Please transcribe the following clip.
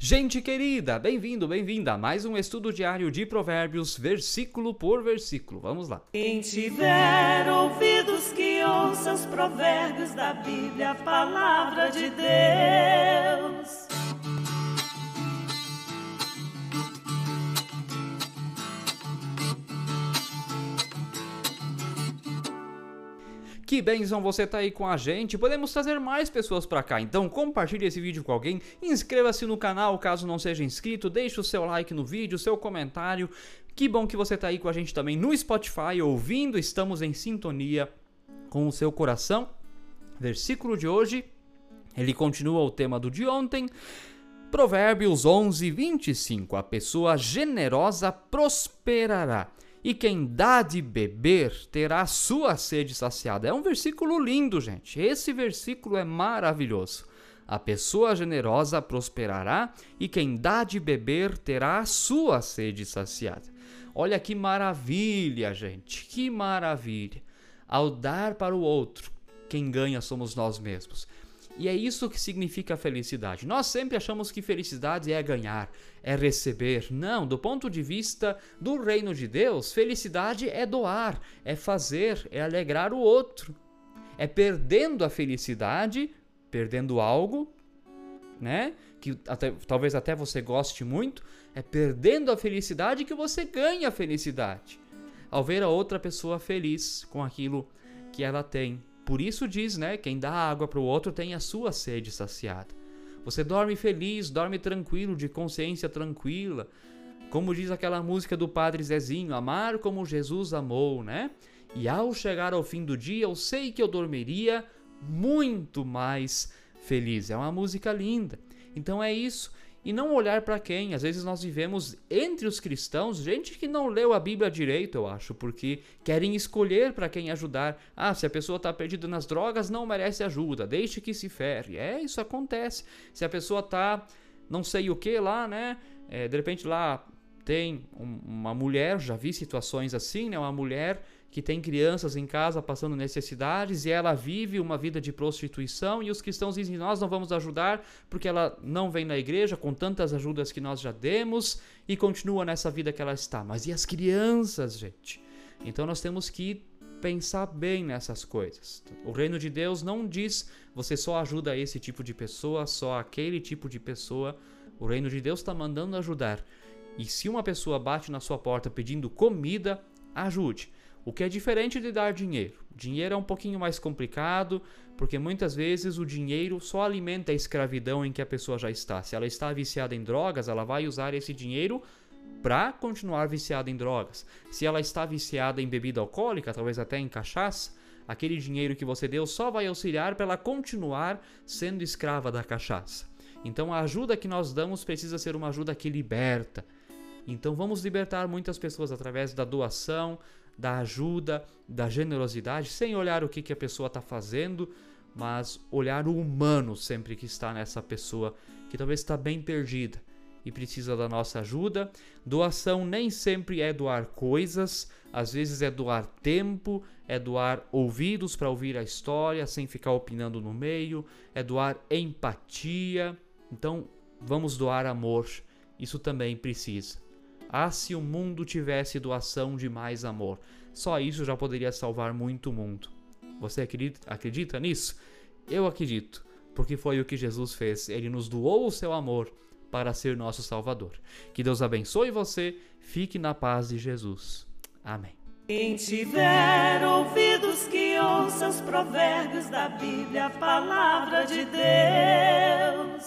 Gente querida, bem-vindo, bem-vinda a mais um estudo diário de Provérbios, versículo por versículo. Vamos lá. Quem tiver ouvidos que ouça os provérbios da Bíblia, a palavra de Deus. Que bênção você tá aí com a gente, podemos trazer mais pessoas pra cá, então compartilhe esse vídeo com alguém, inscreva-se no canal caso não seja inscrito, deixe o seu like no vídeo, seu comentário, que bom que você tá aí com a gente também no Spotify, ouvindo, estamos em sintonia com o seu coração. Versículo de hoje, ele continua o tema do de ontem, Provérbios 11, 25, a pessoa generosa prosperará. E quem dá de beber terá a sua sede saciada. É um versículo lindo, gente. Esse versículo é maravilhoso. A pessoa generosa prosperará e quem dá de beber terá a sua sede saciada. Olha que maravilha, gente. Que maravilha. Ao dar para o outro, quem ganha somos nós mesmos. E é isso que significa felicidade. Nós sempre achamos que felicidade é ganhar, é receber. Não, do ponto de vista do reino de Deus, felicidade é doar, é fazer, é alegrar o outro. É perdendo a felicidade, perdendo algo, né? Que talvez até você goste muito, é perdendo a felicidade que você ganha a felicidade. Ao ver a outra pessoa feliz com aquilo que ela tem. Por isso diz, né, quem dá água para o outro tem a sua sede saciada. Você dorme feliz, dorme tranquilo, de consciência tranquila. Como diz aquela música do Padre Zezinho, amar como Jesus amou, né? E ao chegar ao fim do dia, eu sei que eu dormiria muito mais feliz. É uma música linda. Então é isso. E não olhar para quem, às vezes nós vivemos entre os cristãos, gente que não leu a Bíblia direito, eu acho, porque querem escolher para quem ajudar. Ah, se a pessoa está perdida nas drogas, não merece ajuda, deixe que se ferre. É, isso acontece. Se a pessoa está, não sei o que lá, né, de repente lá tem uma mulher, já vi situações assim, né, uma mulher que tem crianças em casa passando necessidades e ela vive uma vida de prostituição e os cristãos dizem, nós não vamos ajudar porque ela não vem na igreja com tantas ajudas que nós já demos e continua nessa vida que ela está. Mas e as crianças, gente? Então nós temos que pensar bem nessas coisas. O reino de Deus não diz, você só ajuda esse tipo de pessoa, só aquele tipo de pessoa. O reino de Deus está mandando ajudar. E se uma pessoa bate na sua porta pedindo comida, ajude. O que é diferente de dar dinheiro. Dinheiro é um pouquinho mais complicado, porque muitas vezes o dinheiro só alimenta a escravidão em que a pessoa já está. Se ela está viciada em drogas, ela vai usar esse dinheiro para continuar viciada em drogas. Se ela está viciada em bebida alcoólica, talvez até em cachaça, aquele dinheiro que você deu só vai auxiliar para ela continuar sendo escrava da cachaça. Então a ajuda que nós damos precisa ser uma ajuda que liberta. Então vamos libertar muitas pessoas através da doação, da ajuda, da generosidade, sem olhar o que a pessoa está fazendo, mas olhar o humano sempre que está nessa pessoa, que talvez está bem perdida e precisa da nossa ajuda. Doação nem sempre é doar coisas, às vezes é doar tempo, é doar ouvidos para ouvir a história, sem ficar opinando no meio, é doar empatia. Então, vamos doar amor, isso também precisa. Ah, se o mundo tivesse doação de mais amor. Só isso já poderia salvar muito o mundo. Você acredita nisso? Eu acredito, porque foi o que Jesus fez. Ele nos doou o seu amor para ser nosso Salvador. Que Deus abençoe você. Fique na paz de Jesus. Amém. Quem tiver ouvidos que ouça os provérbios da Bíblia, a palavra de Deus.